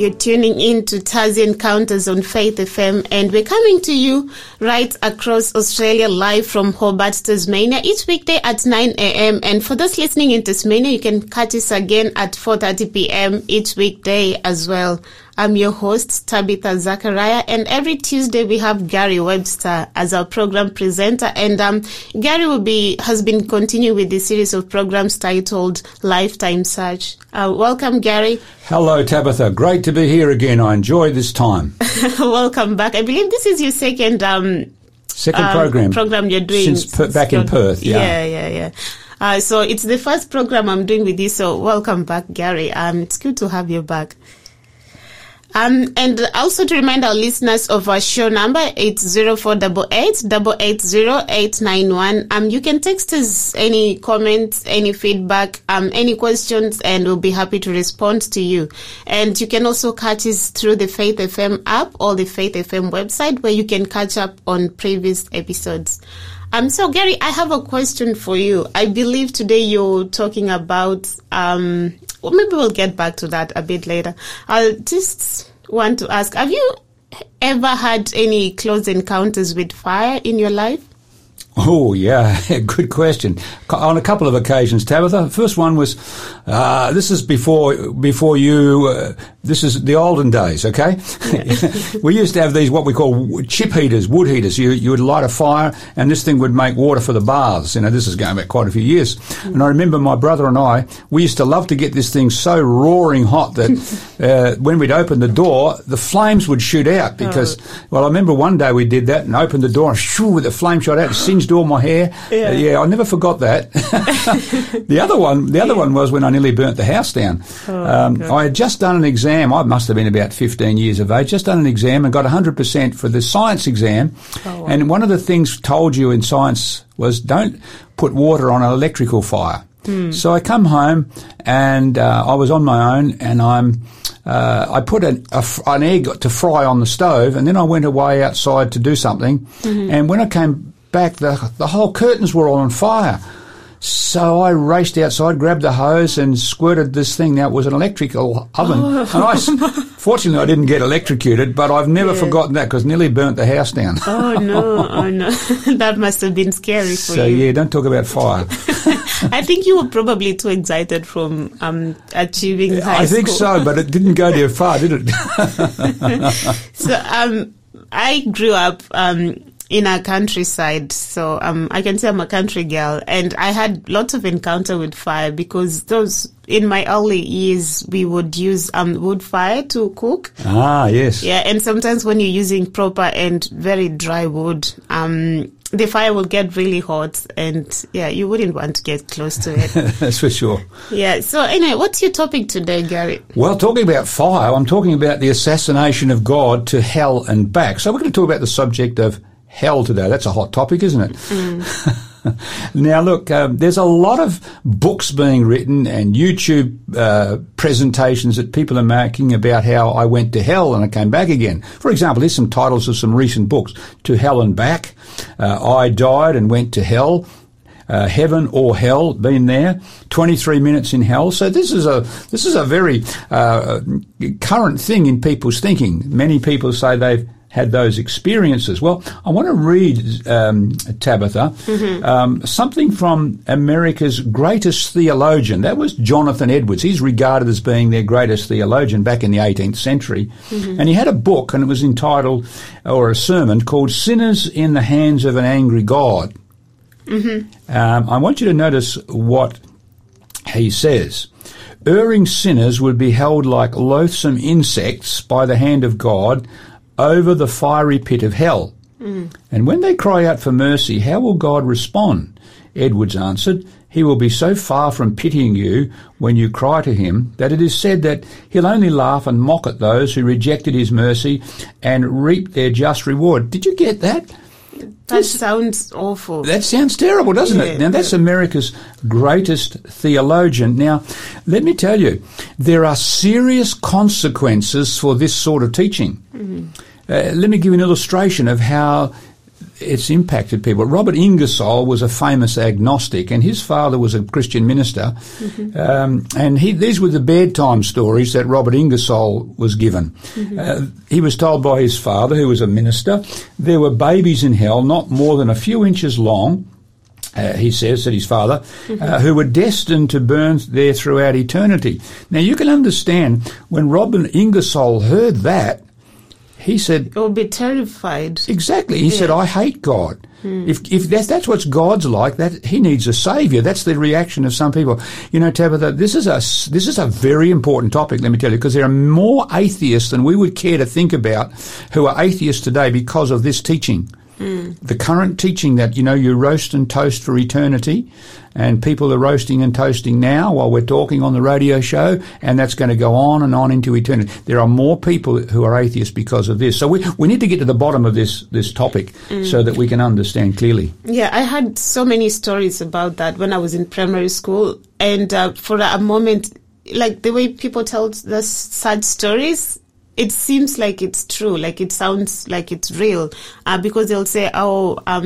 You're tuning in to Tassie Encounters on Faith FM, and we're coming to you right across Australia live from Hobart, Tasmania, each weekday at 9 a.m. And for those listening in Tasmania, you can catch us again at 4:30 p.m. each weekday as well. I'm your host, Tabitha Zachariah, and every Tuesday we have Gary Webster as our program presenter. And Gary has been continuing with this series of programs titled Lifetime Search. Welcome, Gary. Hello, Tabitha. Great to be here again. I enjoy this time. Welcome back. I believe this is your second program you're doing since back in Perth. Yeah. So it's the first program I'm doing with you. So welcome back, Gary. It's good to have you back. And also to remind our listeners of our show number, it's 0488 880 891. You can text us any comments, any feedback, any questions, and we'll be happy to respond to you. And you can also catch us through the Faith FM app or the Faith FM website, where you can catch up on previous episodes. So Gary, I have a question for you. I believe today you're talking about, well, maybe we'll get back to that a bit later. I just want to ask, have you ever had any close encounters with fire in your life? Oh, yeah, good question. On a couple of occasions, Tabitha. The first one was, this is before you, this is the olden days, okay? Yeah. We used to have these, what we call chip heaters, wood heaters. You would light a fire, and this thing would make water for the baths. You know, this is going back quite a few years. Mm. And I remember my brother and I, we used to love to get this thing so roaring hot that when we'd open the door, the flames would shoot out because, well, I remember one day we did that and opened the door and shoo, the flame shot out and all my hair. Yeah. I never forgot that. The other one was when I nearly burnt the house down. I had just done an exam. I must have been about 15 years of age. Just done an exam and got 100% for the science exam. Oh, wow. And one of the things told you in science was don't put water on an electrical fire. Mm. So I come home and I was on my own, and I put an egg to fry on the stove, and then I went away outside to do something. Mm-hmm. And when I came back, the whole curtains were all on fire. So I raced outside, grabbed the hose, and squirted this thing. Now, it was an electrical oven. And fortunately, I didn't get electrocuted, but I've never forgotten that because nearly burnt the house down. Oh, no. That must have been scary for you. So, yeah, don't talk about fire. I think you were probably too excited from achieving high school. I think so, but it didn't go too far, did it? So I grew up in our countryside, so I can say I'm a country girl, and I had lots of encounter with fire because in my early years we would use wood fire to cook. Ah, yes. Yeah, and sometimes when you're using proper and very dry wood, the fire will get really hot, and you wouldn't want to get close to it. That's for sure. Yeah. So anyway, what's your topic today, Gary? Well, talking about fire, I'm talking about the assassination of God to hell and back. So we're going to talk about the subject of hell today. That's a hot topic, isn't it? Mm. Now, look, there's a lot of books being written and YouTube presentations that people are making about how I went to hell and I came back again. For example, here's some titles of some recent books: To Hell and Back, I Died and Went to Hell, Heaven or Hell, been there, 23 Minutes in Hell. So this is a very current thing in people's thinking. Many people say they've had those experiences. Well, I want to read, Tabitha, something from America's greatest theologian. That was Jonathan Edwards. He's regarded as being their greatest theologian back in the 18th century. Mm-hmm. And he had a book, and it was entitled, or a sermon, called Sinners in the Hands of an Angry God. Mm-hmm. I want you to notice what he says. Erring sinners would be held like loathsome insects by the hand of God over the fiery pit of hell. Mm. And when they cry out for mercy, how will God respond? Edwards answered, He will be so far from pitying you when you cry to him that it is said that he'll only laugh and mock at those who rejected his mercy and reap their just reward. Did you get that? That sounds awful. That sounds terrible, doesn't it? Now, that's America's greatest theologian. Now, let me tell you, there are serious consequences for this sort of teaching. Mm-hmm. Let me give you an illustration of how it's impacted people. Robert Ingersoll was a famous agnostic, and his father was a Christian minister. Mm-hmm. These were the bedtime stories that Robert Ingersoll was given. Mm-hmm. He was told by his father, who was a minister, there were babies in hell not more than a few inches long, he says, that his father, mm-hmm. Who were destined to burn there throughout eternity. Now, you can understand, when Robin Ingersoll heard that, he said... He'll be terrified. Exactly. He said, I hate God. Mm. If that's what God's like, that he needs a saviour. That's the reaction of some people. You know, Tabitha, this is a very important topic, let me tell you, because there are more atheists than we would care to think about who are atheists today because of this teaching. Mm. The current teaching that, you know, you roast and toast for eternity, and people are roasting and toasting now while we're talking on the radio show, and that's going to go on and on into eternity. There are more people who are atheists because of this. So we need to get to the bottom of this topic so that we can understand clearly. Yeah, I had so many stories about that when I was in primary school, and for a moment, like the way people tell the sad stories, it seems like it's true, like it sounds like it's real, because they'll say,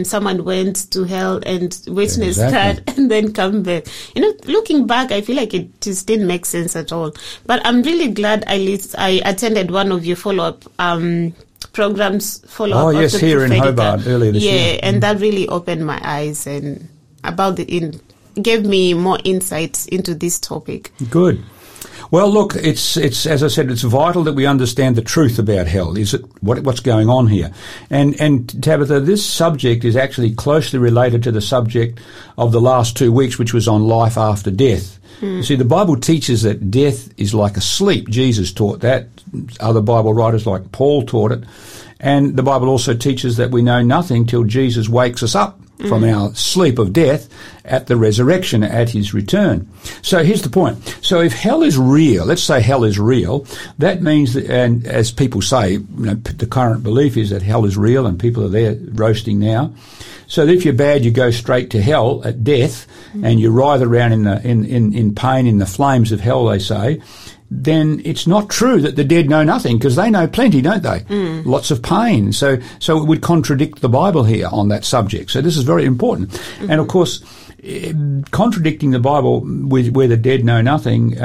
someone went to hell and witnessed that and then come back. You know, looking back, I feel like it just didn't make sense at all. But I'm really glad I attended one of your follow-up programs, follow-up. Oh, yes, here Prophetica. In Hobart earlier this year. Yeah, and that really opened my eyes and gave me more insights into this topic. Good. Well, look, it's as I said, it's vital that we understand the truth about hell. Is it what's going on here? And Tabitha, this subject is actually closely related to the subject of the last 2 weeks, which was on life after death. Mm. You see, the Bible teaches that death is like a sleep. Jesus taught that. Other Bible writers like Paul taught it. And the Bible also teaches that we know nothing till Jesus wakes us up from our sleep of death at the resurrection, at his return. So here's the point. So if hell is real, let's say hell is real, that means that, and as people say, you know, the current belief is that hell is real and people are there roasting now. So that if you're bad, you go straight to hell at death, and you writhe around in pain in the flames of hell, they say. Then it's not true that the dead know nothing, because they know plenty, don't they? Mm. Lots of pain. So it would contradict the Bible here on that subject. So this is very important. Mm-hmm. And, of course, contradicting the Bible where the dead know nothing,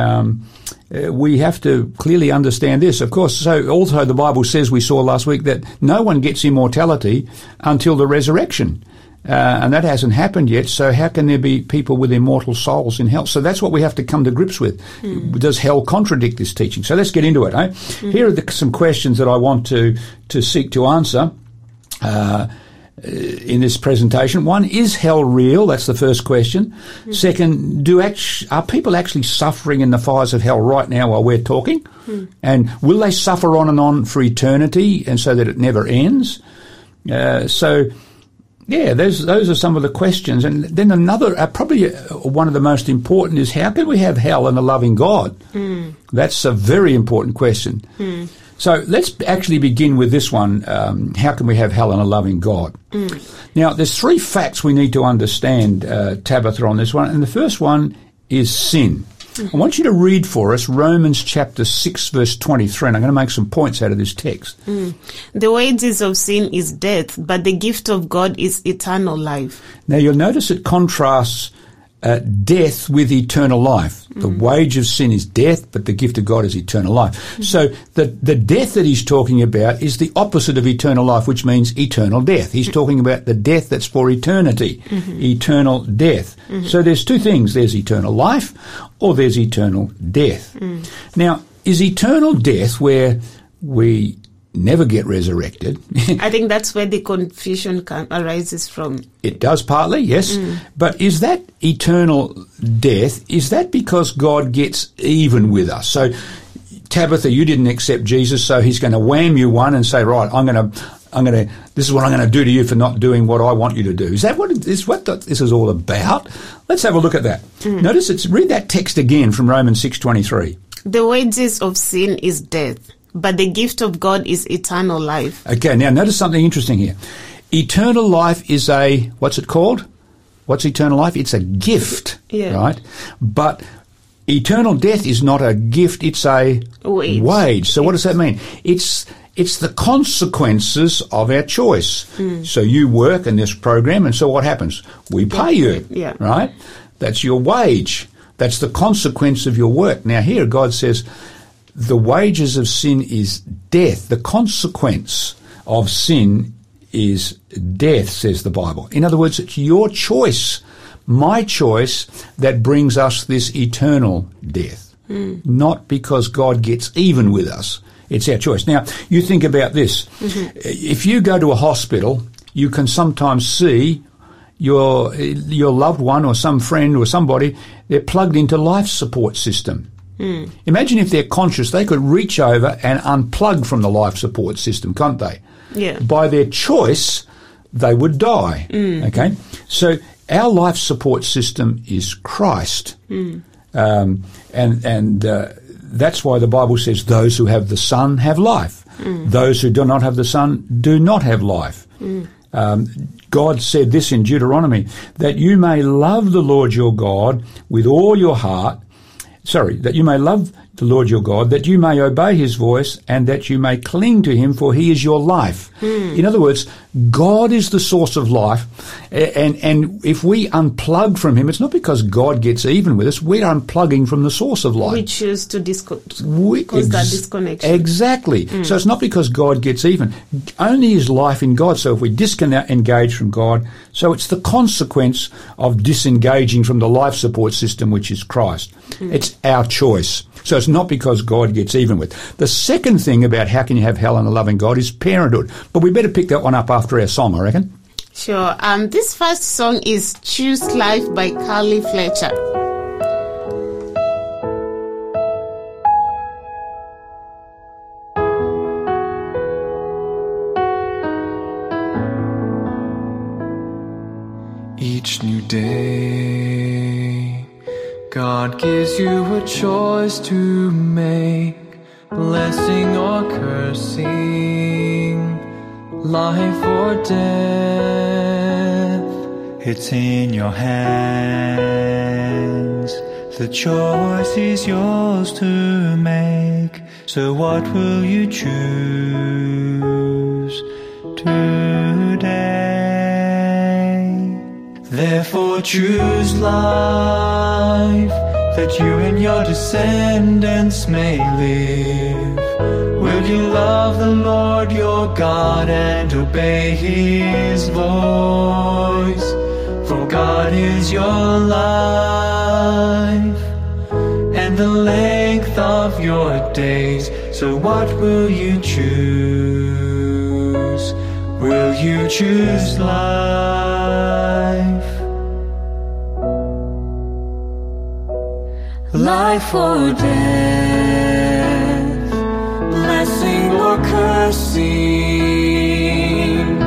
we have to clearly understand this, of course. So also the Bible says, we saw last week, that no one gets immortality until the resurrection. And that hasn't happened yet, so how can there be people with immortal souls in hell? So that's what we have to come to grips with. Mm. Does hell contradict this teaching? So let's get into it, eh? Mm-hmm. Here are some questions that I want to seek to answer in this presentation. One, is hell real? That's the first question. Mm-hmm. Second, are people actually suffering in the fires of hell right now while we're talking? Mm. And will they suffer on and on for eternity, and so that it never ends? Yeah, those are some of the questions. And then another, probably one of the most important, is how can we have hell and a loving God? Mm. That's a very important question. Mm. So let's actually begin with this one, how can we have hell and a loving God? Mm. Now, there's three facts we need to understand, Tabitha, on this one. And the first one is sin. Mm. I want you to read for us Romans chapter 6, verse 23, and I'm going to make some points out of this text. Mm. The wages of sin is death, but the gift of God is eternal life. Now, you'll notice it contrasts death with eternal life. Mm. The wage of sin is death, but the gift of God is eternal life. Mm. So the death that he's talking about is the opposite of eternal life, which means eternal death. He's talking about the death that's for eternity, eternal death. Mm-hmm. So there's two things. There's eternal life or there's eternal death. Mm. Now, is eternal death where we never get resurrected? I think that's where the confusion arises from. It does partly, yes. Mm. But is that eternal death, is that because God gets even with us? So, Tabitha, you didn't accept Jesus, so he's going to wham you one and say, right, I'm going to. This is what I'm going to do to you for not doing what I want you to do. Is that what this is all about? Let's have a look at that. Mm. Notice read that text again from Romans 6:23. The wages of sin is death, but the gift of God is eternal life. Okay, now notice something interesting here. Eternal life is what's it called? What's eternal life? It's a gift, right? But eternal death is not a gift, it's a wage. So what does that mean? It's It's the consequences of our choice. Mm. So you work in this program, and so what happens? We pay you, right? That's your wage. That's the consequence of your work. Now here God says the wages of sin is death. The consequence of sin is death, says the Bible. In other words, it's your choice, my choice, that brings us this eternal death. Mm. Not because God gets even with us. It's our choice. Now, you think about this. Mm-hmm. If you go to a hospital, you can sometimes see your loved one or some friend or somebody, they're plugged into life support system. Mm. Imagine if they're conscious, they could reach over and unplug from the life support system, can't they? Yeah. By their choice, they would die. Mm. Okay? So our life support system is Christ. Mm. And that's why the Bible says those who have the Son have life. Mm. Those who do not have the Son do not have life. Mm. God said this in Deuteronomy, that you may love the Lord your God with all your heart. Sorry, that you may love the Lord your God, that you may obey his voice, and that you may cling to him, for he is your life. Mm. In other words, God is the source of life, and if we unplug from him, it's not because God gets even with us. We're unplugging from the source of life. We choose to cause that disconnection. Exactly. Mm. So it's not because God gets even. Only is life in God. So if we disengage from God, so it's the consequence of disengaging from the life support system, which is Christ. Mm. It's our choice. So it's not because God gets even with. The second thing about how can you have hell and a loving God is parenthood. But we better pick that one up after our song, I reckon. Sure. This first song is Choose Life by Carly Fletcher. Each new day, God gives you a choice to make, blessing or cursing, life or death. It's in your hands. The choice is yours to make. So what will you choose today? Therefore choose life, that you and your descendants may live. Will you love the Lord your God and obey his voice? For God is your life and the length of your days. So what will you choose? Will you choose life? Life or death, blessing or cursing,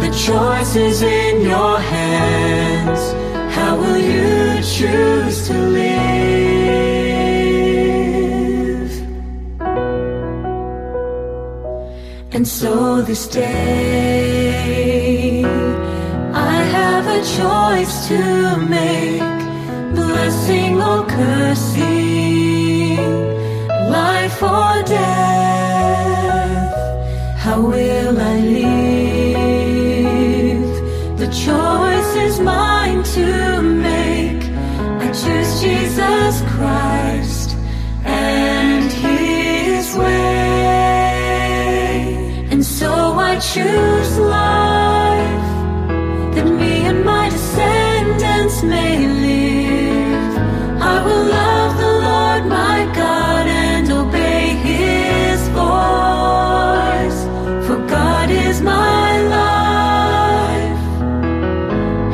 the choice is in your hands. How will you choose to live? And so this day, I have a choice to make. Blessing or cursing, life or death, how will I live? The choice is mine to make. I choose Jesus Christ and his way. And so I choose life, that me and my descendants may live. I will love the Lord my God and obey his voice, for God is my life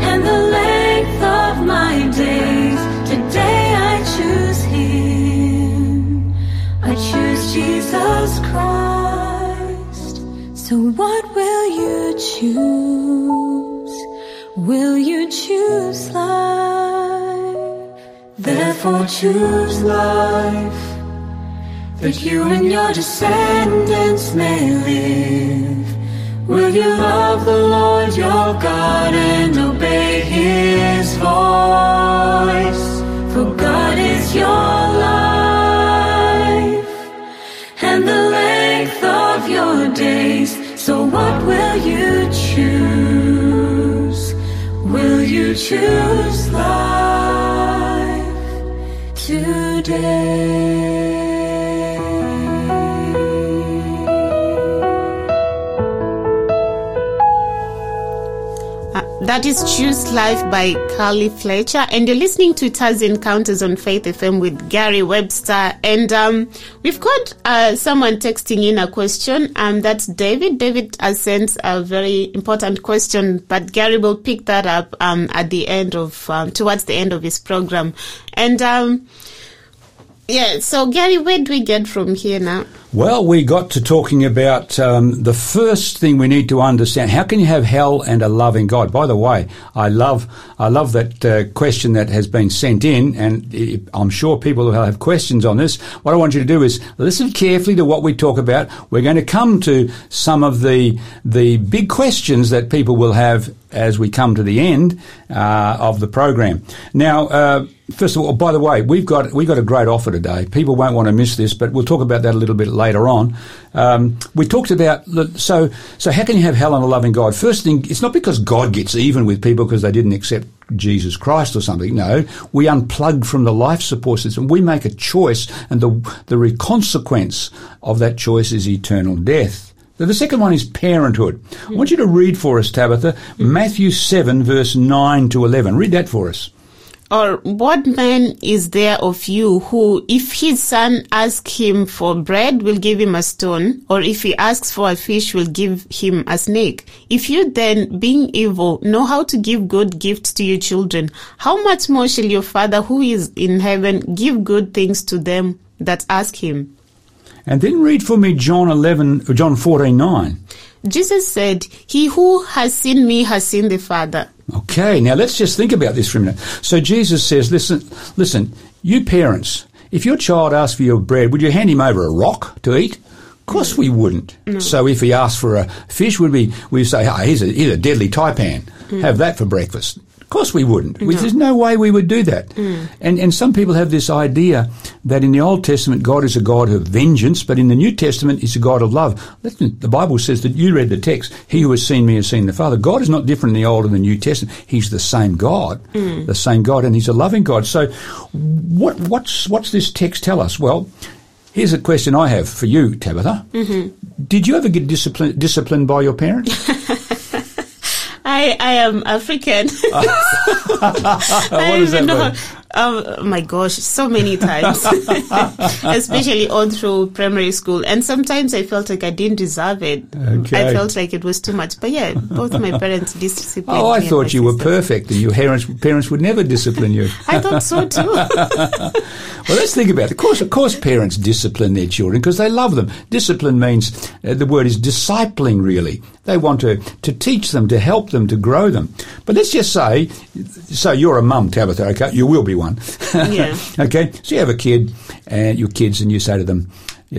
and the length of my days. Today I choose him, I choose Jesus Christ. So what will you choose? Will you choose life? Therefore choose life, that you and your descendants may live. Will you love the Lord your God and obey his voice? For God is your life and the length of your nowadays. So what will you choose? Will you choose life today? That is Choose Life by Carly Fletcher, and you're listening to Tassie Encounters on Faith FM with Gary Webster. And we've got someone texting in a question, that's David. David has sent a very important question, but Gary will pick that up at the end of, towards the end of his program. And so Gary, where do we get from here now? Well, we got to talking about the first thing we need to understand. How can you have hell and a loving God? By the way, I love that question that has been sent in, and I'm sure people will have questions on this. What I want you to do is listen carefully to what we talk about. We're going to come to some of the big questions that people will have as we come to the end of the program. Now, first of all, by the way, we've got a great offer today. People won't want to miss this, but we'll talk about that a little bit later on. We talked about, so how can you have hell and a loving God? First thing, it's not because God gets even with people because they didn't accept Jesus Christ or something. No, we unplug from the life support system. We make a choice, and the consequence of that choice is eternal death. The second one is parenthood. I want you to read for us, Tabitha, Matthew 7, verse 9 to 11. Read that for us. Or what man is there of you who, if his son asks him for bread, will give him a stone? Or if he asks for a fish, will give him a snake? If you then, being evil, know how to give good gifts to your children, how much more shall your Father who is in heaven give good things to them that ask him? And then read for me John 14:9. Jesus said, "He who has seen me has seen the Father." Okay, now let's just think about this for a minute. So Jesus says, listen, you parents, if your child asked for your bread, would you hand him over a rock to eat? Of course we wouldn't. No. So if he asked for a fish, we'd say, "Oh, here's a deadly taipan. Mm. Have that for breakfast." Of course we wouldn't. No. There's no way we would do that. Mm. And some people have this idea that in the Old Testament God is a God of vengeance, but in the New Testament it's a God of love. Listen, the Bible says that, you read the text, "He who has seen me has seen the Father." God is not different in the Old and the New Testament. He's the same God, and he's a loving God. So what's this text tell us? Well, here's a question I have for you, Tabitha. Mm-hmm. Did you ever get disciplined by your parents? I am African. What does that mean? Oh my gosh, so many times, especially all through primary school. And sometimes I felt like I didn't deserve it. Okay. I felt like it was too much. But yeah, both my parents disciplined me. Oh, I thought you were perfect and your parents would never discipline you. I thought so too. Well, let's think about it. Of course, parents discipline their children because they love them. Discipline means, the word is discipling really. They want to teach them, to help them, to grow them. But let's just say, so you're a mum, Tabitha, okay? You will be one. Yeah. Okay? So you have a kid, and your kids, and you say to them,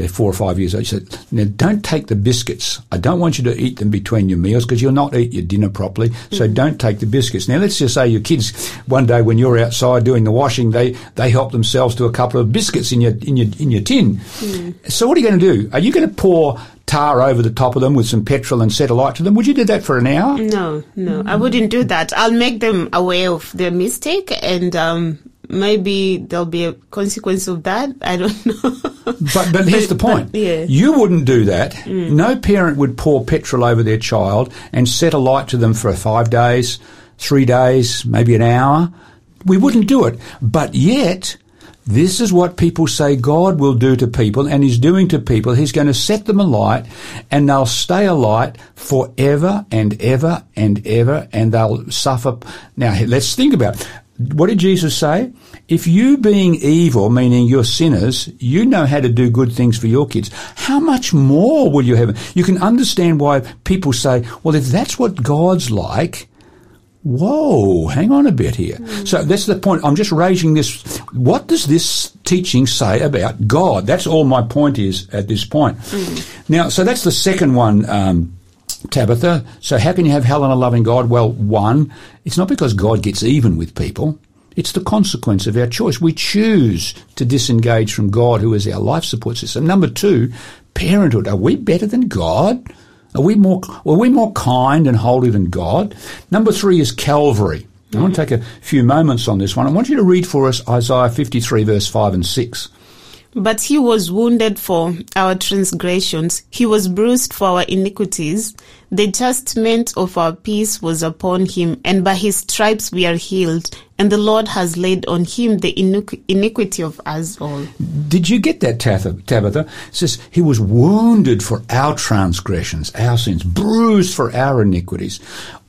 4 or 5 years old, you say, "Now don't take the biscuits. I don't want you to eat them between your meals because you'll not eat your dinner properly, so don't take the biscuits." Now let's just say your kids, one day when you're outside doing the washing, they help themselves to a couple of biscuits in your tin. Mm. So what are you going to do? Are you going to pour tar over the top of them with some petrol and set a light to them? Would you do that for an hour? No, I wouldn't do that. I'll make them aware of their mistake, and maybe there'll be a consequence of that. I don't know. But here's the point. Yeah. You wouldn't do that. Mm. No parent would pour petrol over their child and set a light to them for 5 days, 3 days, maybe an hour. We wouldn't do it. But yet, this is what people say God will do to people, and he's doing to people. He's going to set them alight, and they'll stay alight forever and ever and ever, and they'll suffer. Now, let's think about it. What did Jesus say? If you being evil, meaning you're sinners, you know how to do good things for your kids, how much more will you have? You can understand why people say, well, if that's what God's like, whoa, hang on a bit here. Mm. So that's the point. I'm just raising this. What does this teaching say about God? That's all my point is at this point. Mm. Now, so that's the second one, Tabitha. So how can you have hell and a loving God? Well, one, it's not because God gets even with people. It's the consequence of our choice. We choose to disengage from God, who is our life support system. Number two, parenthood. Are we better than God? Are we more kind and holy than God? Number three is Calvary. I want to take a few moments on this one. I want you to read for us Isaiah 53, verse 5 and 6. But he was wounded for our transgressions. He was bruised for our iniquities. The chastisement of our peace was upon him, and by his stripes we are healed. And the Lord has laid on him the iniquity of us all. Did you get that, Tabitha? It says, he was wounded for our transgressions, our sins, bruised for our iniquities.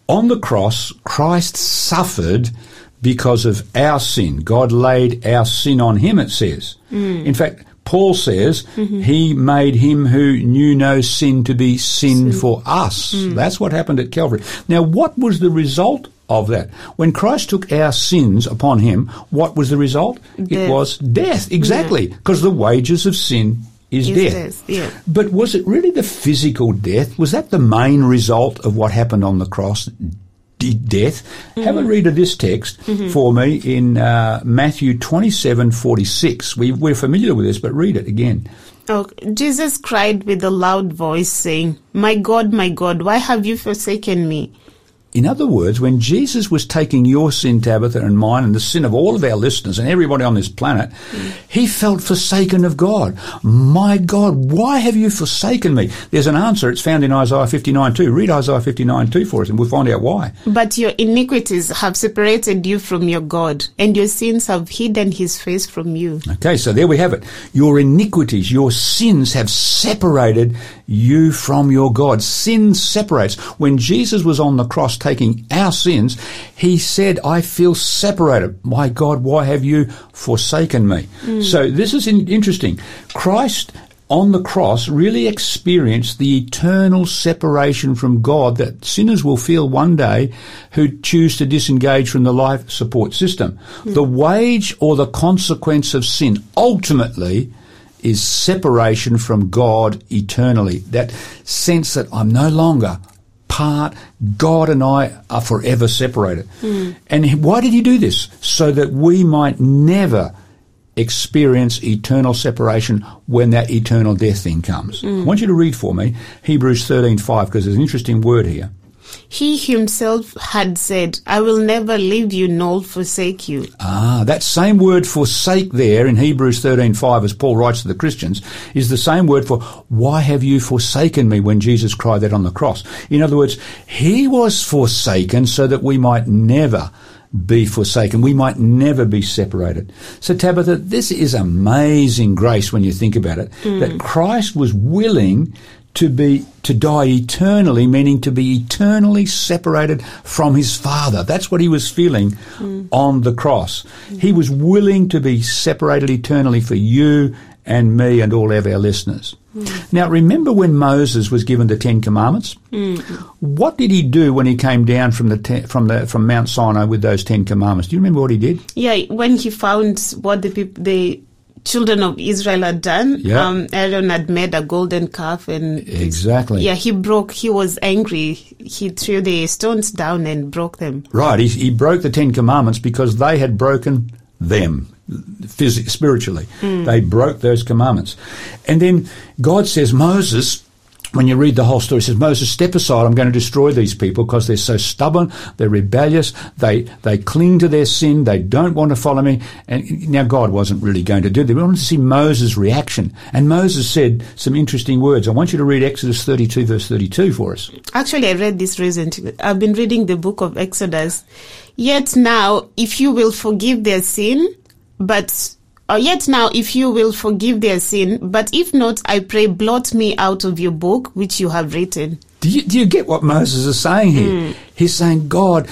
On the cross, Christ suffered because of our sin. God laid our sin on him, it says. In fact, Paul says he made him who knew no sin to be sin for us. That's what happened at Calvary. Now, what was the result of that? When Christ took our sins upon him, what was the result? Death. It was death, exactly, because the wages of sin is death. Yeah. But was it really the physical death? Was that the main result of what happened on the cross? Death. Have a read of this text for me in Matthew 27:46. We're familiar with this, but read it again. Oh, Jesus cried with a loud voice, saying, my God, why have you forsaken me?" In other words, when Jesus was taking your sin, Tabitha, and mine, and the sin of all of our listeners and everybody on this planet, he felt forsaken of God. My God, why have you forsaken me? There's an answer. It's found in Isaiah 59:2. Read Isaiah 59:2 for us, and we'll find out why. But your iniquities have separated you from your God, and your sins have hidden his face from you. Okay, so there we have it. Your iniquities, your sins have separated you from your God. Sin separates. When Jesus was on the cross taking our sins, he said, I feel separated. My God, why have you forsaken me? So this is interesting. Christ on the cross really experienced the eternal separation from God that sinners will feel one day who choose to disengage from the life support system. The wage or the consequence of sin ultimately is separation from God eternally. That sense that I'm no longer part, God and I are forever separated. And why did he do this? So that we might never experience eternal separation when that eternal death thing comes. I want you to read for me Hebrews 13:5, because there's an interesting word here. He himself had said, I will never leave you nor forsake you. Ah, that same word forsake there in Hebrews 13:5, as Paul writes to the Christians, is the same word for why have you forsaken me when Jesus cried that on the cross. In other words, he was forsaken so that we might never be forsaken. We might never be separated. So Tabitha, this is amazing grace when you think about it, that Christ was willing to die eternally, meaning to be eternally separated from his Father. That's what he was feeling on the cross. He was willing to be separated eternally for you and me and all of our listeners. Now, remember when Moses was given the Ten Commandments? What did he do when he came down from Mount Sinai with those Ten Commandments? Do you remember what he did? Yeah, when he found what the children of Israel had done. Yeah. Aaron had made a golden calf, and exactly. Yeah, he was angry. He threw the stones down and broke them. Right. He broke the Ten Commandments because they had broken them spiritually. They broke those commandments. And then God says, Moses, when you read the whole story, says, Moses, step aside. I'm going to destroy these people because they're so stubborn. They're rebellious. They cling to their sin. They don't want to follow me. And now God wasn't really going to do that. We wanted to see Moses' reaction. And Moses said some interesting words. I want you to read Exodus 32, verse 32 for us. Actually, I read this recently. I've been reading the book of Exodus. Yet now, if you will forgive their sin, but if not, I pray, blot me out of your book which you have written. Do you get what Moses is saying here? He's saying, God,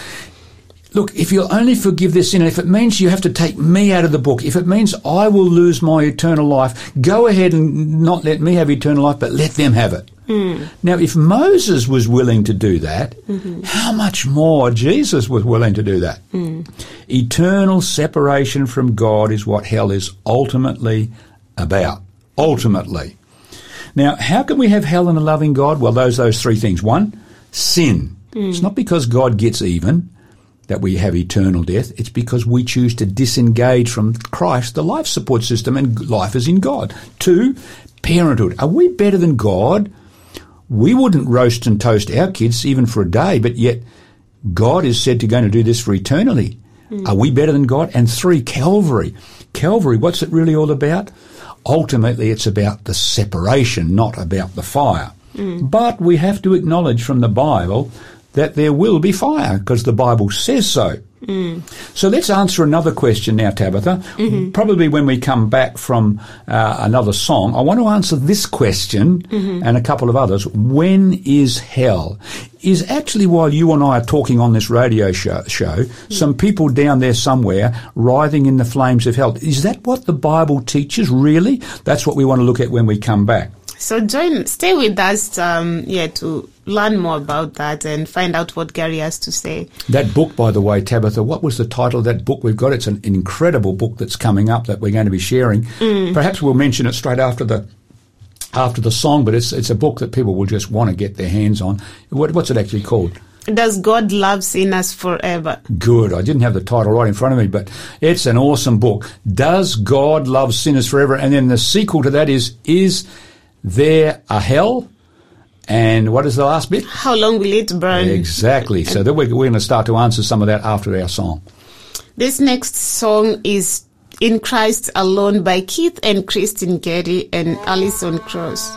look, if you'll only forgive their sin, if it means you have to take me out of the book, if it means I will lose my eternal life, go ahead and not let me have eternal life, but let them have it. Now, if Moses was willing to do that, how much more Jesus was willing to do that? Eternal separation from God is what hell is ultimately about. Ultimately. Now, how can we have hell and a loving God? Well, those three things. One, sin. It's not because God gets even that we have eternal death. It's because we choose to disengage from Christ, the life support system, and life is in God. Two, parenthood. Are we better than God? We wouldn't roast and toast our kids even for a day, but yet God is said to going to do this for eternity. Mm. Are we better than God? And three, Calvary. Calvary, what's it really all about? Ultimately, it's about the separation, not about the fire. Mm. But we have to acknowledge from the Bible that there will be fire because the Bible says so. Mm. So let's answer another question now, Tabitha. Mm-hmm. Probably when we come back from another song, I want to answer this question and a couple of others. When is hell? Is actually while you and I are talking on this radio show some people down there somewhere writhing in the flames of hell. Is that what the Bible teaches, really? That's what we want to look at when we come back. So stay with us to learn more about that and find out what Gary has to say. That book, by the way, Tabitha, what was the title of that book we've got? It's an incredible book that's coming up that we're going to be sharing. Mm. Perhaps we'll mention it straight after the song, but it's a book that people will just want to get their hands on. What's it actually called? Does God Love Sinners Forever? Good. I didn't have the title right in front of me, but it's an awesome book. Does God Love Sinners Forever? And then the sequel to that is There a Hell? And what is the last bit? How long will it burn? Exactly. So that we're going to start to answer some of that after our song. This next song is In Christ Alone by Keith and Kristin Getty and Alison Cross.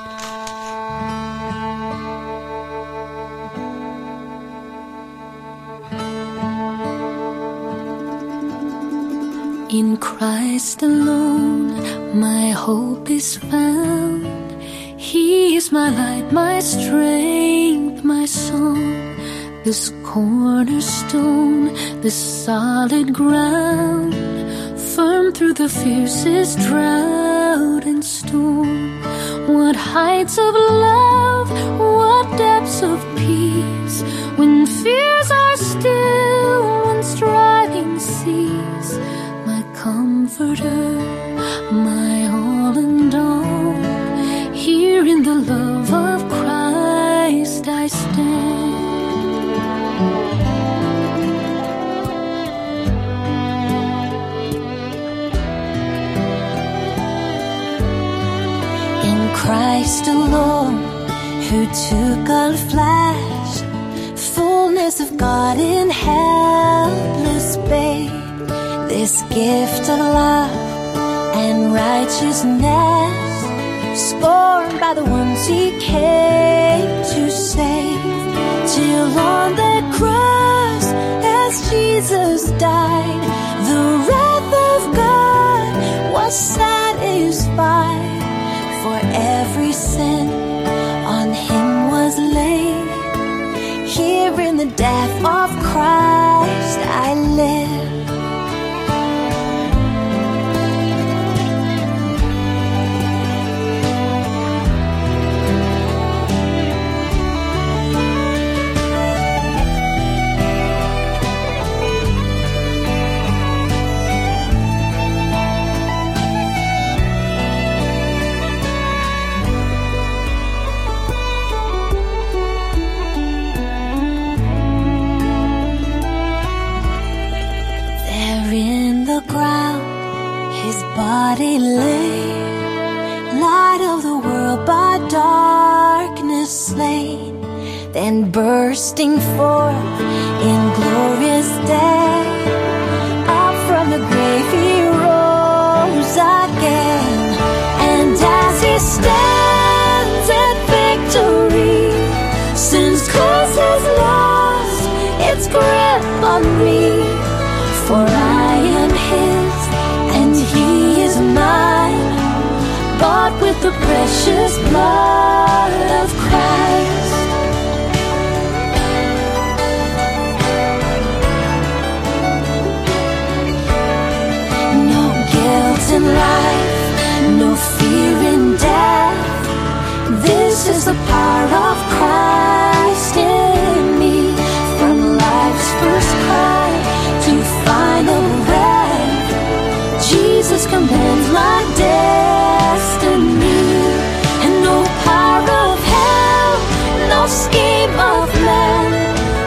In Christ alone, my hope is found. He is my light, my strength, my song. This cornerstone, this solid ground, firm through the fiercest drought and storm. What heights of love, what depths of peace, when fears are still, when striving cease. My comforter, my all and all. Here in the love of Christ I stand. In Christ alone, who took our flesh, fullness of God in helpless babe, this gift of love and righteousness, scorned by the ones he came to save, till on that cross, as Jesus died, the wrath of God was satisfied. For every sin on him was laid. Here in the death of Christ I live. Body lay, light of the world by darkness slain, then bursting forth in glorious day, up from the grave he rose again, and as he stands at victory, sin's curse has lost its grip on me, for I am his. Bought with the precious blood of Christ. No guilt in life, no fear in death. This is the power of Christ in me. From life's first cry to final breath, Jesus commands my day. And no power of hell, no scheme of man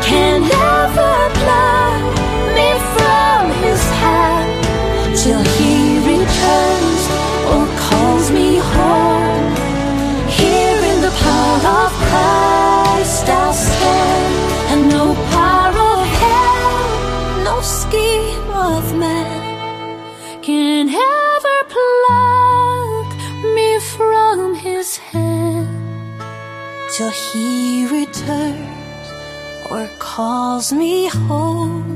can ever blind me from his hand. Till he returns or calls me home, of man can ever pluck me from his hand till he returns or calls me home.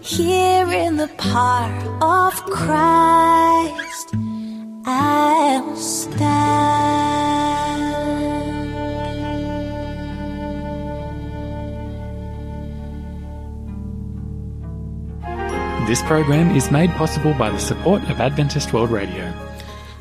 Here in the power of Christ I'll stand. This program is made possible by the support of Adventist World Radio.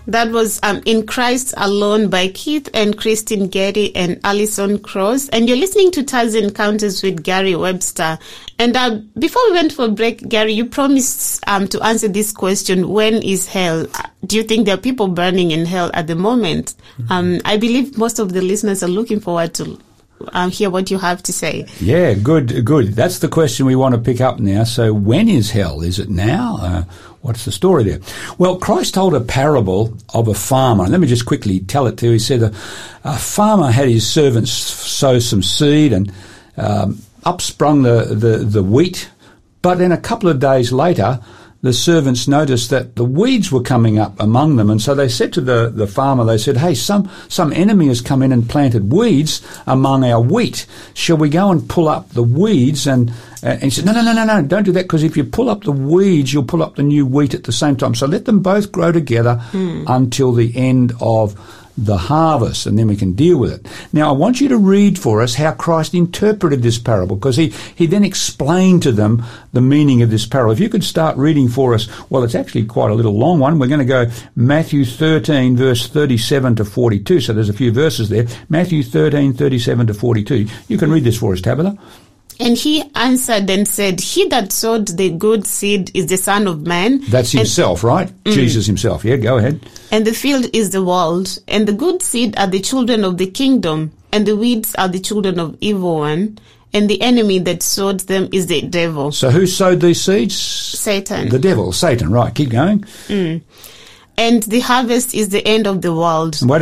That was In Christ Alone by Keith and Kristin Getty and Alison Cross. And you're listening to Tassie Encounters with Gary Webster. And before we went for break, Gary, you promised to answer this question, when is hell? Do you think there are people burning in hell at the moment? Mm-hmm. I believe most of the listeners are looking forward to hear what you have to say. Yeah, good. That's the question we want to pick up now. So when is hell? Is it now? What's the story there? Well, Christ told a parable of a farmer. Let me just quickly tell it to you. He said a farmer had his servants sow some seed, and up sprung the wheat. But then a couple of days later, the servants noticed that the weeds were coming up among them, and so they said to the farmer, they said, "Hey, some enemy has come in and planted weeds among our wheat. Shall we go and pull up the weeds?" And he said, No, don't do that, because if you pull up the weeds, you'll pull up the new wheat at the same time. So let them both grow together until the end of the harvest, and then we can deal with it. Now, I want you to read for us how Christ interpreted this parable, because he then explained to them the meaning of this parable. If you could start reading for us, well, it's actually quite a little long one. We're going to go Matthew 13, verse 37 to 42. So there's a few verses there. Matthew 13, 37 to 42. You can read this for us, Tabitha. And he answered and said, "He that sowed the good seed is the Son of Man." That's himself, right? Jesus himself. Yeah, go ahead. "And the field is the world, and the good seed are the children of the kingdom, and the weeds are the children of evil one, and the enemy that sowed them is the devil." So who sowed these seeds? Satan. The devil, Satan, right. Keep going. "And the harvest is the end of the world." Wait,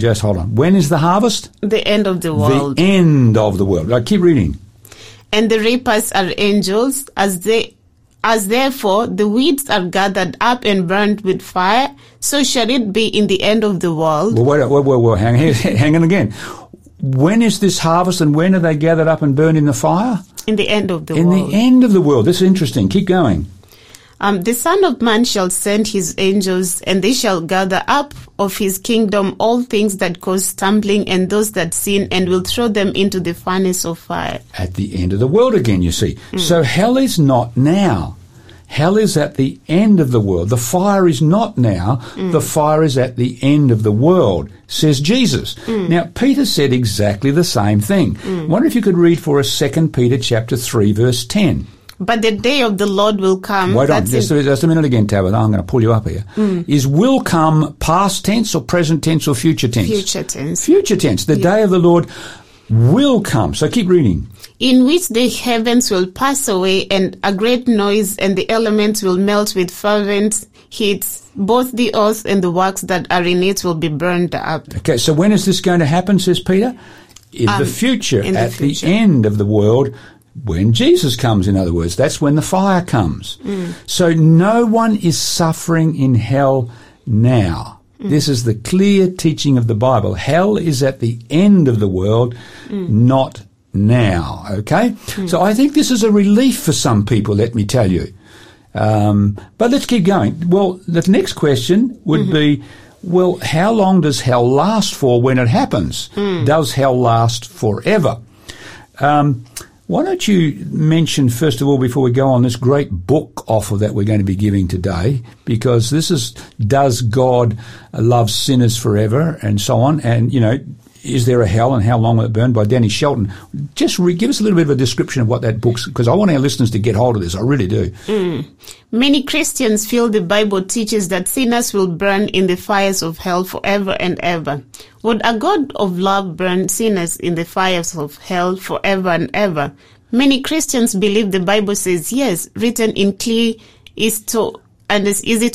just hold on. When is the harvest? The end of the world. The end of the world. Right, keep reading. "And the reapers are angels, as therefore the weeds are gathered up and burned with fire, so shall it be in the end of the world." Well, wait, hang on again. When is this harvest, and when are they gathered up and burned in the fire? In the end of the world. In the end of the world. This is interesting. Keep going. "The Son of Man shall send his angels, and they shall gather up of his kingdom all things that cause stumbling and those that sin, and will throw them into the furnace of fire." At the end of the world again, you see. So hell is not now. Hell is at the end of the world. The fire is not now. The fire is at the end of the world, says Jesus. Now, Peter said exactly the same thing. I wonder if you could read for us 2 Peter chapter 3, verse 10. "But the day of the Lord will come." Wait on, just a minute again, Tabitha. I'm going to pull you up here. Is will come past tense or present tense or future tense? Future tense. Future tense. The day of the Lord will come. So keep reading. "In which the heavens will pass away, and a great noise, and the elements will melt with fervent heat. Both the earth and the works that are in it will be burned up." Okay, so when is this going to happen, says Peter? In the future, at the end of the world. When Jesus comes, in other words, that's when the fire comes. So no one is suffering in hell now. This is the clear teaching of the Bible. Hell is at the end of the world, not now. Okay? So I think this is a relief for some people, let me tell you. But let's keep going. Well, the next question would be, well, how long does hell last for when it happens? Does hell last forever? Why don't you mention, first of all, before we go on, this great book offer that we're going to be giving today, because this is Does God Love Sinners Forever, and so on, and, you know, Is There a Hell and How Long Will It Burn by Danny Shelton. Just give us a little bit of a description of what that book's, because I want our listeners to get hold of this. I really do. Many Christians feel the Bible teaches that sinners will burn in the fires of hell forever and ever. Would a God of love burn sinners in the fires of hell forever and ever? Many Christians believe the Bible says yes, written in clear, easy to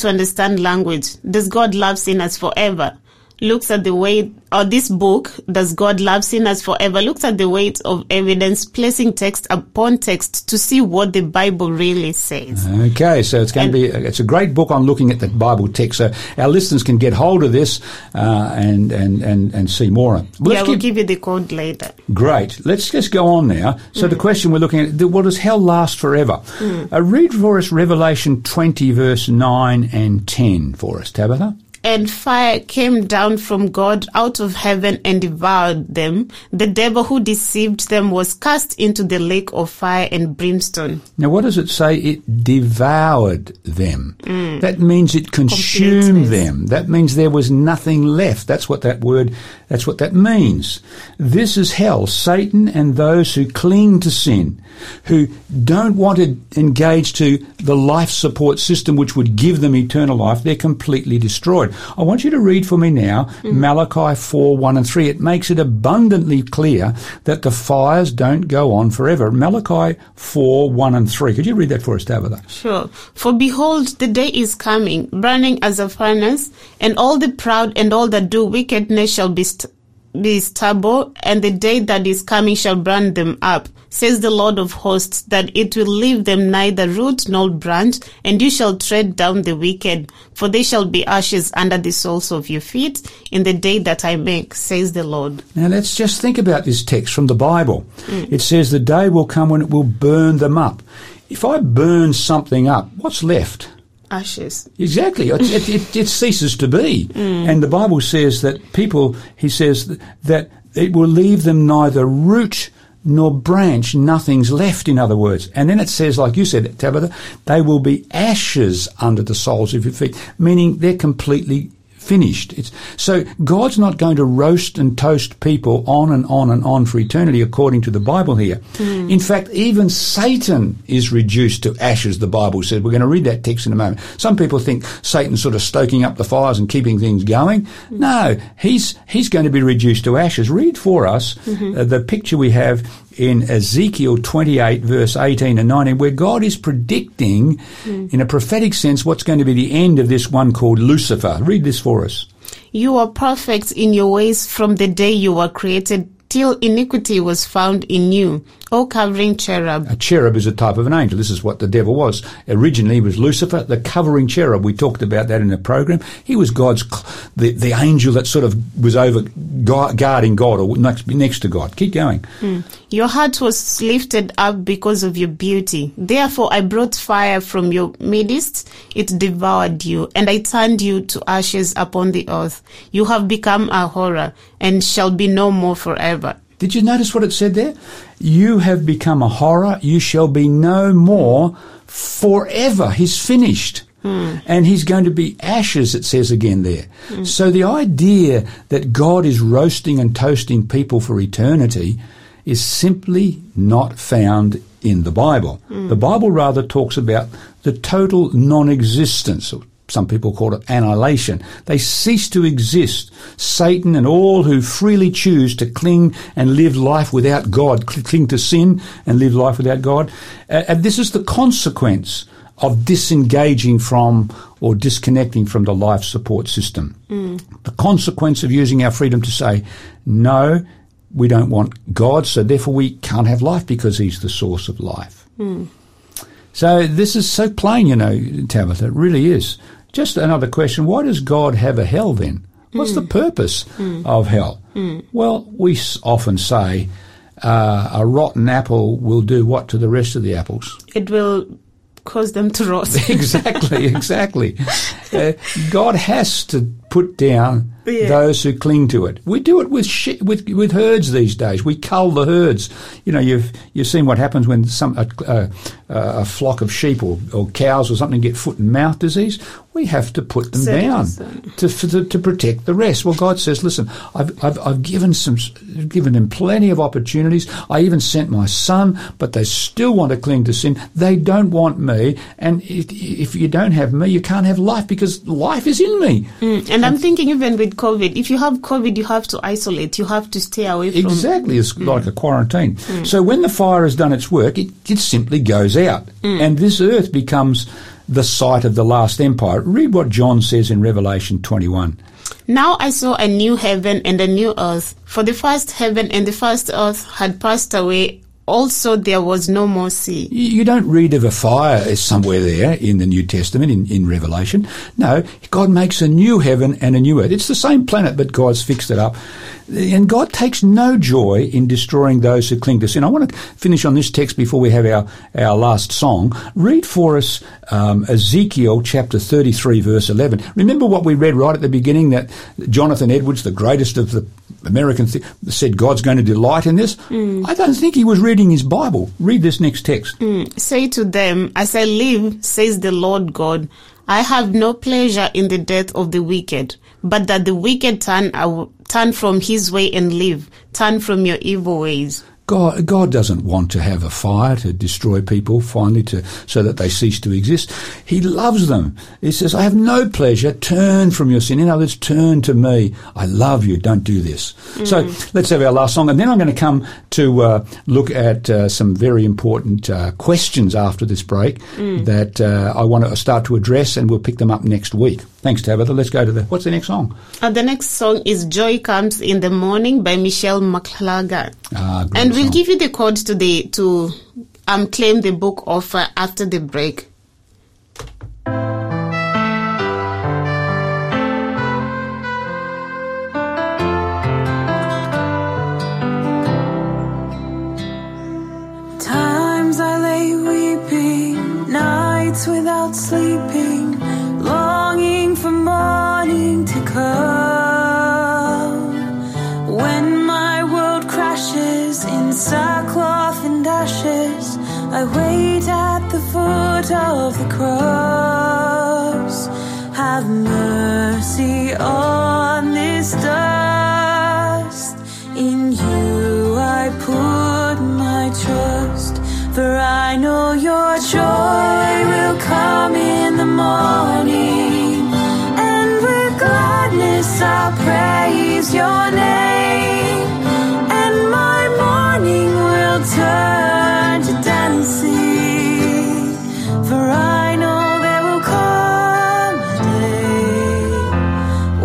understand language. Does God love sinners forever? looks at the weight, or this book, Does God Love Sinners Forever, looks at the weight of evidence, placing text upon text to see what the Bible really says. Okay, so it's going to be, it's a great book on looking at the Bible text. So our listeners can get hold of this and see more. We'll give you the code later. Great. Let's go on now. So the question we're looking at, what does hell last forever? Read for us Revelation 20, verse 9 and 10 for us, Tabitha. And fire came down from God out of heaven and devoured them. The devil who deceived them was cast into the lake of fire and brimstone. Now, what does it say? It devoured them. That means it consumed them. That means there was nothing left. That's what that means. This is hell. Satan and those who cling to sin, who don't want to engage to the life support system which would give them eternal life, they're completely destroyed. I want you to read for me now Malachi 4, 1 and 3. It makes it abundantly clear that the fires don't go on forever. Malachi 4, 1 and 3. Could you read that for us, Tabitha? Sure. For behold, the day is coming, burning as a furnace, and all the proud and all that do wickedness shall be stubble, and the day that is coming shall burn them up, says the Lord of hosts, that it will leave them neither root nor branch, and you shall tread down the wicked, for they shall be ashes under the soles of your feet in the day that I make, says the Lord. Now let's just think about this text from the Bible. It says the day will come when it will burn them up. If I burn something up, what's left? Ashes. Exactly. It ceases to be. And the Bible says that people, he says, that it will leave them neither root nor branch. Nothing's left, in other words. And then it says, like you said, Tabitha, they will be ashes under the soles of your feet, meaning they're completely finished. So God's not going to roast and toast people on and on and on for eternity, according to the Bible here. In fact, even Satan is reduced to ashes, the Bible says. We're going to read that text in a moment. Some people think Satan's sort of stoking up the fires and keeping things going. No, he's going to be reduced to ashes. Read for us the picture we have in Ezekiel 28, verse 18 and 19, where God is predicting, in a prophetic sense, what's going to be the end of this one called Lucifer. Read this for us. You are perfect in your ways from the day you were created, till iniquity was found in you, O covering cherub. A cherub is a type of an angel. This is what the devil was. Originally, he was Lucifer, the covering cherub. We talked about that in the program. He was God's, the angel that sort of was over guarding God, or next to God. Keep going. Your heart was lifted up because of your beauty. Therefore, I brought fire from your midst. It devoured you, and I turned you to ashes upon the earth. You have become a horror, and shall be no more forever. Did you notice what it said there? You have become a horror. You shall be no more forever. He's finished. And he's going to be ashes, it says again there. So the idea that God is roasting and toasting people for eternity is simply not found in the Bible. The Bible rather talks about the total non-existence. Some people call it annihilation. They cease to exist. Satan and all who freely choose to cling and live life without God, cling to sin and live life without God. And this is the consequence of disengaging from or disconnecting from the life support system. The consequence of using our freedom to say, no, we don't want God, so therefore we can't have life because he's the source of life. So this is so plain, you know, Tabitha, it really is. Just another question, why does God have a hell then? What's the purpose of hell? Well, we often say a rotten apple will do what to the rest of the apples? It will cause them to rot. Exactly. God has to put down those who cling to it. We do it with herds these days. We cull the herds. You know, you've seen what happens when a flock of sheep or cows or something get foot and mouth disease. We have to put them down to protect the rest. Well, God says, listen, I've given them plenty of opportunities. I even sent my son, but they still want to cling to sin. They don't want me, and if you don't have me, you can't have life because life is in me. And I'm thinking even with COVID, if you have COVID, you have to isolate. You have to stay away from... Exactly. It's like a quarantine. So when the fire has done its work, it simply goes out. And this earth becomes the site of the last empire. Read what John says in Revelation 21. Now I saw a new heaven and a new earth, for the first heaven and the first earth had passed away. Also there was no more sea. You don't read of a fire is somewhere there in the New Testament, in Revelation. No, God makes a new heaven and a new earth. It's the same planet, but God's fixed it up. And God takes no joy in destroying those who cling to sin. I want to finish on this text before we have our last song. Read for us Ezekiel chapter 33, verse 11. Remember what we read right at the beginning, that Jonathan Edwards, the greatest of the Americans, said God's going to delight in this? I don't think he was reading his Bible. Read this next text. Say to them, as I live, says the Lord God, I have no pleasure in the death of the wicked, but that the wicked turn from his way and live. Turn from your evil ways. God doesn't want to have a fire to destroy people finally so that they cease to exist. He loves them. He says, I have no pleasure. Turn from your sin. In other words, turn to me. I love you. Don't do this. So let's have our last song. And then I'm going to come to look at some very important questions after this break that I want to start to address, and we'll pick them up next week. Thanks, Tabitha. Let's go to what's the next song? The next song is Joy Comes in the Morning by Michelle McClager. And we'll give you the code to claim the book offer after the break. Times I lay weeping, nights without sleeping, longing for morning to come. When my world crashes in sackcloth and ashes, I wait at the foot of the cross. Have mercy on this dust. In you I put my trust, for I know your joy will come in the morning, and with gladness I'll praise your name, and my morning will turn to dancing, for I know there will come a day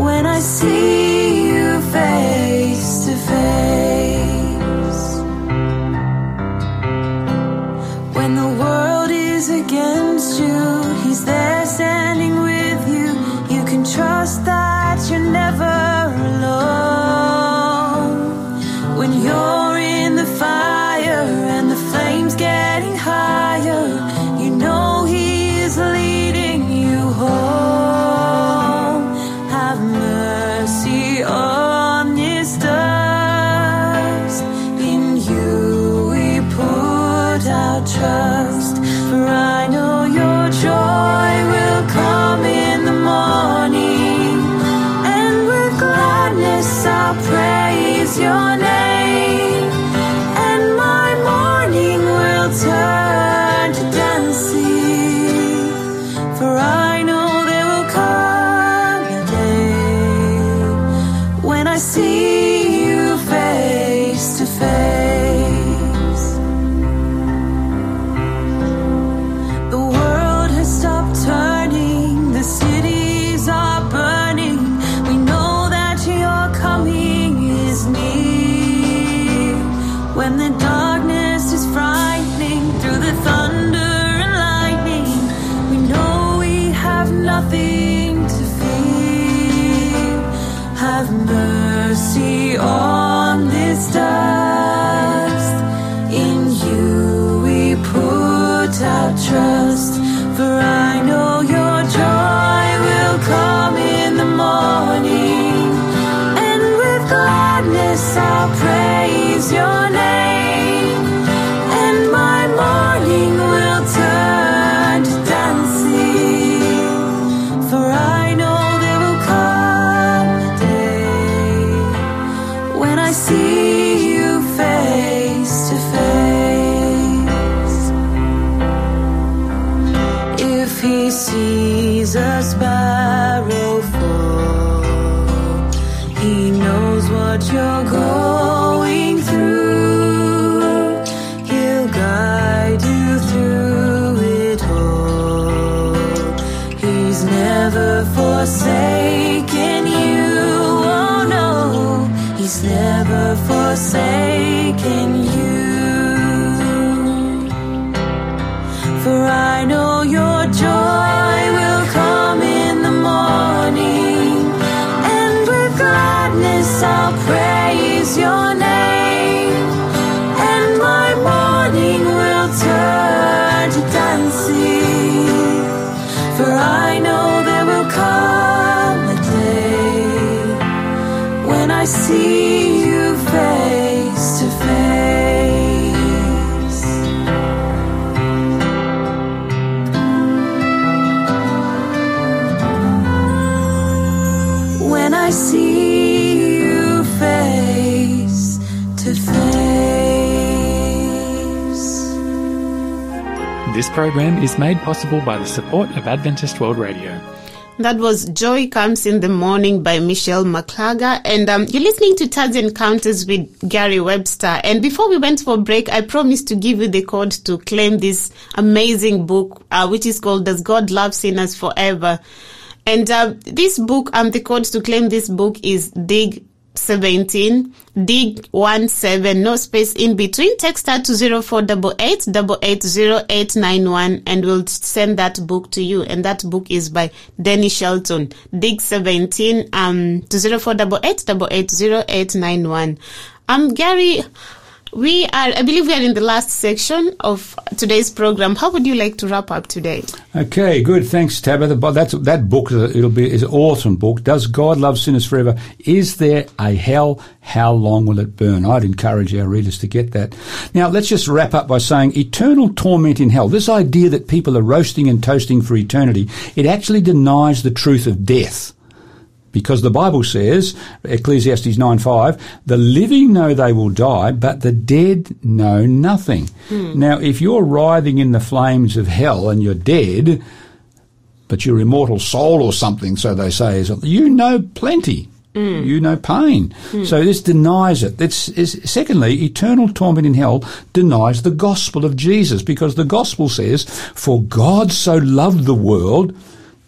when I see you face to face, when the world is against you, He's there standing with you. You can trust that you're never alone. When you're in the fire and the flame's getting higher, you know He is leading you home. Have mercy on this dust. In you we put our trust, for I know your joy will come in the morning, and with gladness I'll praise your name, and my morning will turn to dancing, for I know there will come a day when I see you face to face. The world has stopped turning, the cities are burning. We know that your coming is near. When the darkness is frightening through the thunder and lightning, we know we have nothing to fear. Have mercy on this dust. In you we put our trust, for I know your joy will come in the morning, and with gladness I'll praise your name, I see you face to face. When I see you face to face. This program is made possible by the support of Adventist World Radio. That was Joy Comes in the Morning by Michelle McClager. And you're listening to Tassie Encounters with Gary Webster. And before we went for break, I promised to give you the code to claim this amazing book, which is called Does God Love Sinners Forever? And this book, the code to claim this book is DIG17, no space in between. Text her to 0488 880 891 and we'll send that book to you. And that book is by Danny Shelton. DIG17 to 0488 880 891. Gary, I believe we are in the last section of today's program. How would you like to wrap up today? Okay, good. Thanks, Tabitha. But that book is an awesome book. Does God Love Sinners Forever? Is There a Hell? How Long Will It Burn? I'd encourage our readers to get that. Now, let's just wrap up by saying eternal torment in hell. This idea that people are roasting and toasting for eternity, it actually denies the truth of death. Because the Bible says, Ecclesiastes 9:5, the living know they will die, but the dead know nothing. Mm. Now, if you're writhing in the flames of hell and you're dead, but your immortal soul or something, so they say, is you know plenty. Mm. You know pain. Mm. So this denies it. Secondly, eternal torment in hell denies the gospel of Jesus, because the gospel says, for God so loved the world.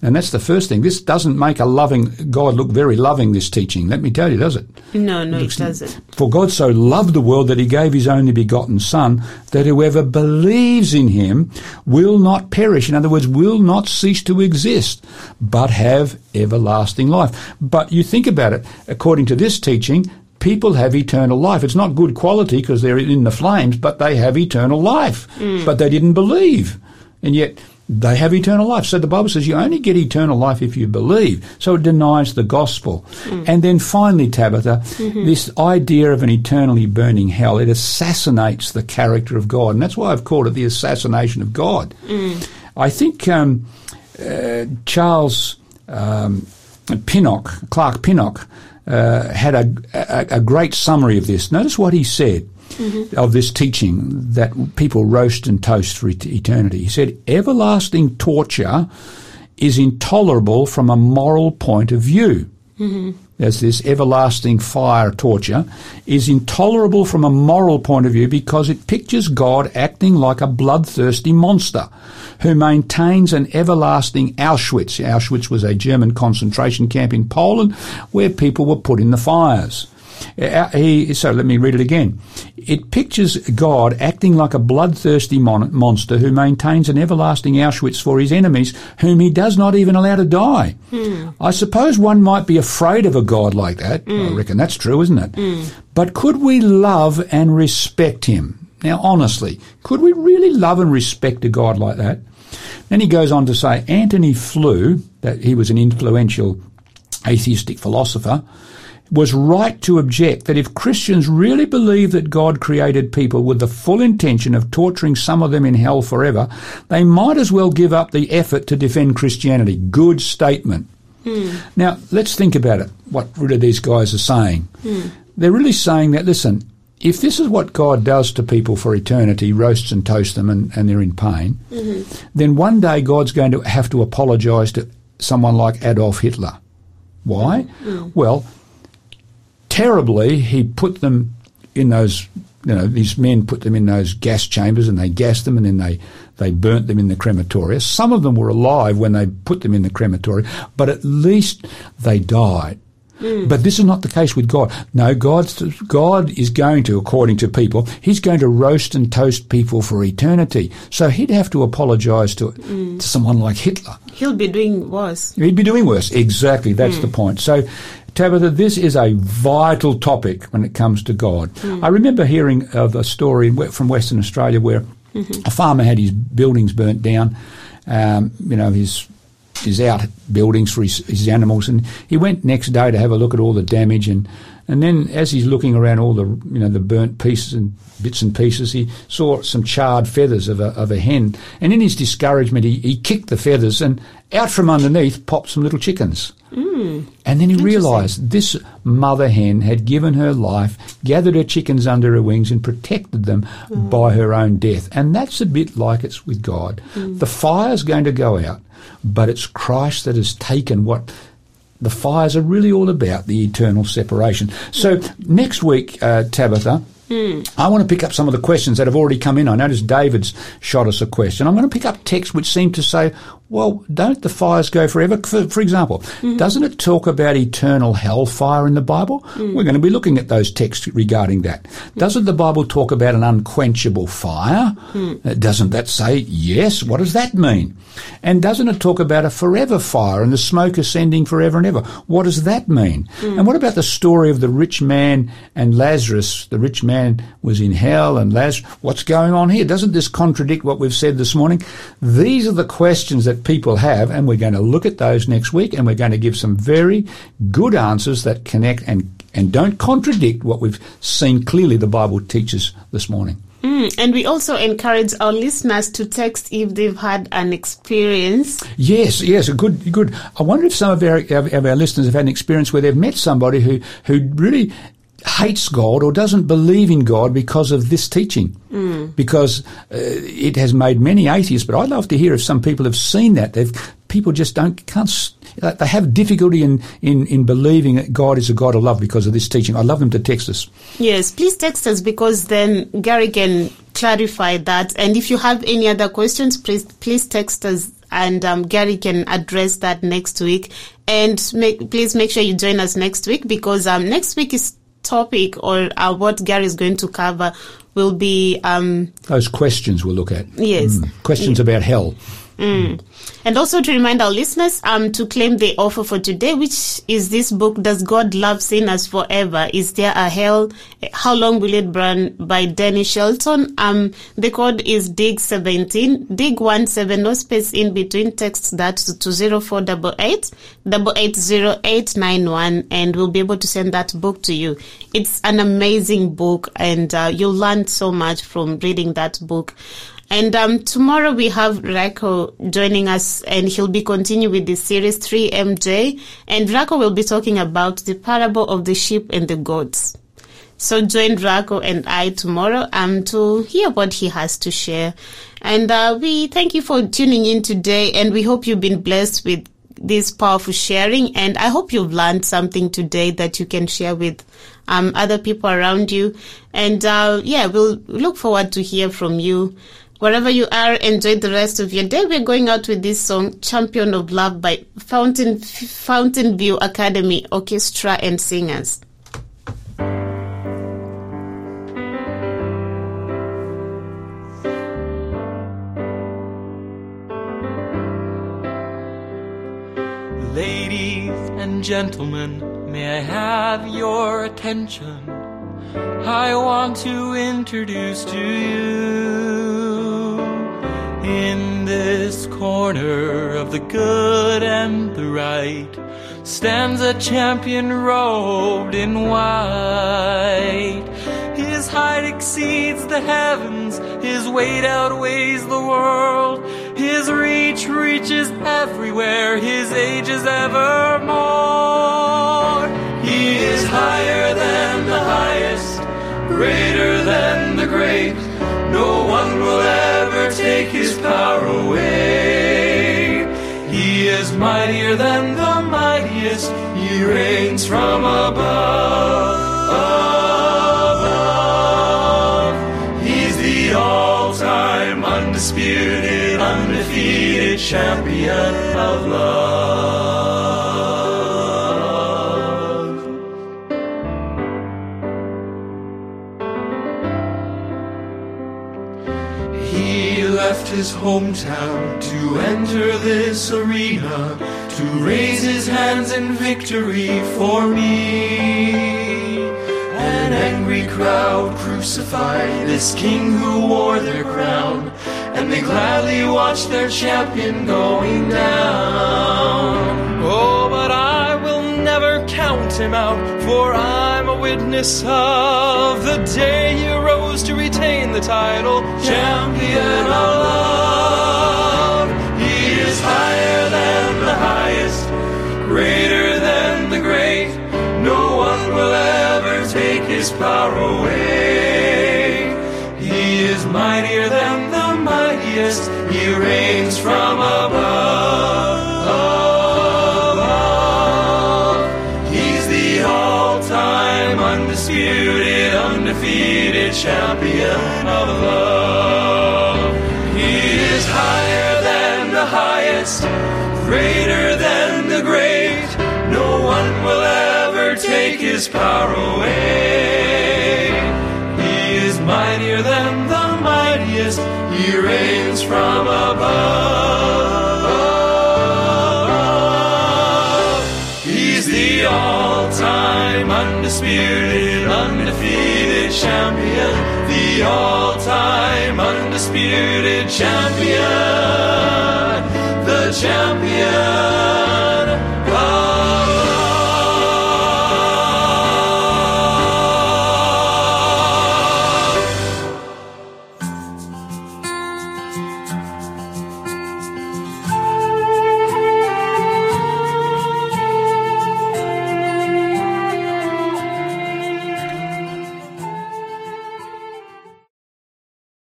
And that's the first thing. This doesn't make a loving God look very loving, this teaching. Let me tell you, does it? No, it doesn't. For God so loved the world that he gave his only begotten Son, that whoever believes in him will not perish. In other words, will not cease to exist, but have everlasting life. But you think about it. According to this teaching, people have eternal life. It's not good quality because they're in the flames, but they have eternal life. Mm. But they didn't believe. And yet they have eternal life. So the Bible says you only get eternal life if you believe. So it denies the gospel. Mm. And then finally, Tabitha, this idea of an eternally burning hell, it assassinates the character of God. And that's why I've called it the assassination of God. Mm. I think Charles Pinnock, Clark Pinnock, had a great summary of this. Notice what he said. Mm-hmm. Of this teaching that people roast and toast for eternity. He said, everlasting torture is intolerable from a moral point of view. Mm-hmm. There's this everlasting fire torture is intolerable from a moral point of view because it pictures God acting like a bloodthirsty monster who maintains an everlasting Auschwitz. Auschwitz was a German concentration camp in Poland where people were put in the fires. So let me read it again. It pictures God acting like a bloodthirsty monster who maintains an everlasting Auschwitz for his enemies, whom he does not even allow to die. Mm. I suppose one might be afraid of a God like that. Mm. I reckon that's true, isn't it? Mm. But could we love and respect him? Now, honestly, could we really love and respect a God like that? Then he goes on to say, Antony Flew, that he was an influential atheistic philosopher, was right to object that if Christians really believe that God created people with the full intention of torturing some of them in hell forever, they might as well give up the effort to defend Christianity. Good statement. Mm. Now, let's think about it, what really these guys are saying. Mm. They're really saying that, listen, if this is what God does to people for eternity, roasts and toasts them and they're in pain, then one day God's going to have to apologise to someone like Adolf Hitler. Why? Mm. Well, terribly, he put them in those, these men put them in those gas chambers and they gassed them and then they burnt them in the crematoria. Some of them were alive when they put them in the crematoria, but at least they died. Mm. But this is not the case with God. No, God is going to, according to people, he's going to roast and toast people for eternity. So he'd have to apologise to someone like Hitler. He'll be doing worse. He'd be doing worse. Exactly. That's the point. So, Tabitha, this is a vital topic when it comes to God. Mm. I remember hearing of a story from Western Australia where a farmer had his buildings burnt down, his is out buildings for his animals, and he went next day to have a look at all the damage, and then as he's looking around all the, you know, the burnt pieces and bits and pieces, he saw some charred feathers of a hen, and in his discouragement he kicked the feathers, and out from underneath popped some little chickens. And then he realised this mother hen had given her life, gathered her chickens under her wings and protected them by her own death. And that's a bit like it's with God. The fire's going to go out, but it's Christ that has taken what the fires are really all about, the eternal separation. So next week, Tabitha, I want to pick up some of the questions that have already come in. I noticed David's shot us a question. I'm going to pick up texts which seem to say, well, don't the fires go forever? For example, doesn't it talk about eternal hellfire in the Bible? We're going to be looking at those texts regarding that. Doesn't the Bible talk about an unquenchable fire? Doesn't that say yes? What does that mean? And doesn't it talk about a forever fire and the smoke ascending forever and ever? What does that mean? And what about the story of the rich man and Lazarus? The rich man was in hell and Lazarus. What's going on here? Doesn't this contradict what we've said this morning? These are the questions that people have, and we're going to look at those next week, and we're going to give some very good answers that connect and don't contradict what we've seen clearly the Bible teaches this morning. And we also encourage our listeners to text if they've had an experience. Yes, good. I wonder if some of our listeners have had an experience where they've met somebody who really hates God or doesn't believe in God because of this teaching, because it has made many atheists. But I'd love to hear if some people have seen that. People just can't. They have difficulty in believing that God is a God of love because of this teaching. I'd love them to text us. Yes, please text us, because then Gary can clarify that. And if you have any other questions, please text us, and Gary can address that next week. And please make sure you join us next week, because next week is topic, or what Gary is going to cover will be those questions we'll look at. Yes, questions about hell. And also to remind our listeners to claim the offer for today, which is this book, Does God Love Sinners Forever? Is There a Hell? How Long Will It Burn? By Danny Shelton. The code is DIG17, DIG17, no space in between. Text that to 0488 880891, and we'll be able to send that book to you. It's an amazing book, and you'll learn so much from reading that book. And tomorrow we have Rako joining us, and he'll be continuing with the series 3MJ. And Rako will be talking about the parable of the sheep and the goats. So join Rako and I tomorrow to hear what he has to share. And we thank you for tuning in today, and we hope you've been blessed with this powerful sharing. And I hope you've learned something today that you can share with other people around you. And we'll look forward to hear from you. Wherever you are, enjoy the rest of your day. We're going out with this song, Champion of Love, by Fountain View Academy Orchestra and Singers. Ladies and gentlemen, may I have your attention? I want to introduce to you, in this corner of the good and the right, stands a champion robed in white. His height exceeds the heavens, his weight outweighs the world, his reach reaches everywhere, his age is evermore. He is higher than the highest, greater than the great. No one will ever take his power away. He is mightier than the mightiest. He reigns from above, above. He's the all-time, undisputed, undefeated champion of love. His hometown to enter this arena, to raise his hands in victory for me. An angry crowd crucified this king who wore their crown, and they gladly watch their champion going down. Oh, but I will never count him out, for I'm a witness of the day he rose to retain the title, Champion of Love. He is higher than the highest, greater than the great. No one will ever take his power away. He is mightier than the mightiest. He reigns from above, above. He's the all-time, undisputed, undefeated champion of love. He is higher than the highest, greater than the great. No one will ever take his power away. He is mightier than the mightiest. He reigns from above. He's the all-time, undisputed, undefeated champion. The all-time, undisputed champion. The champion.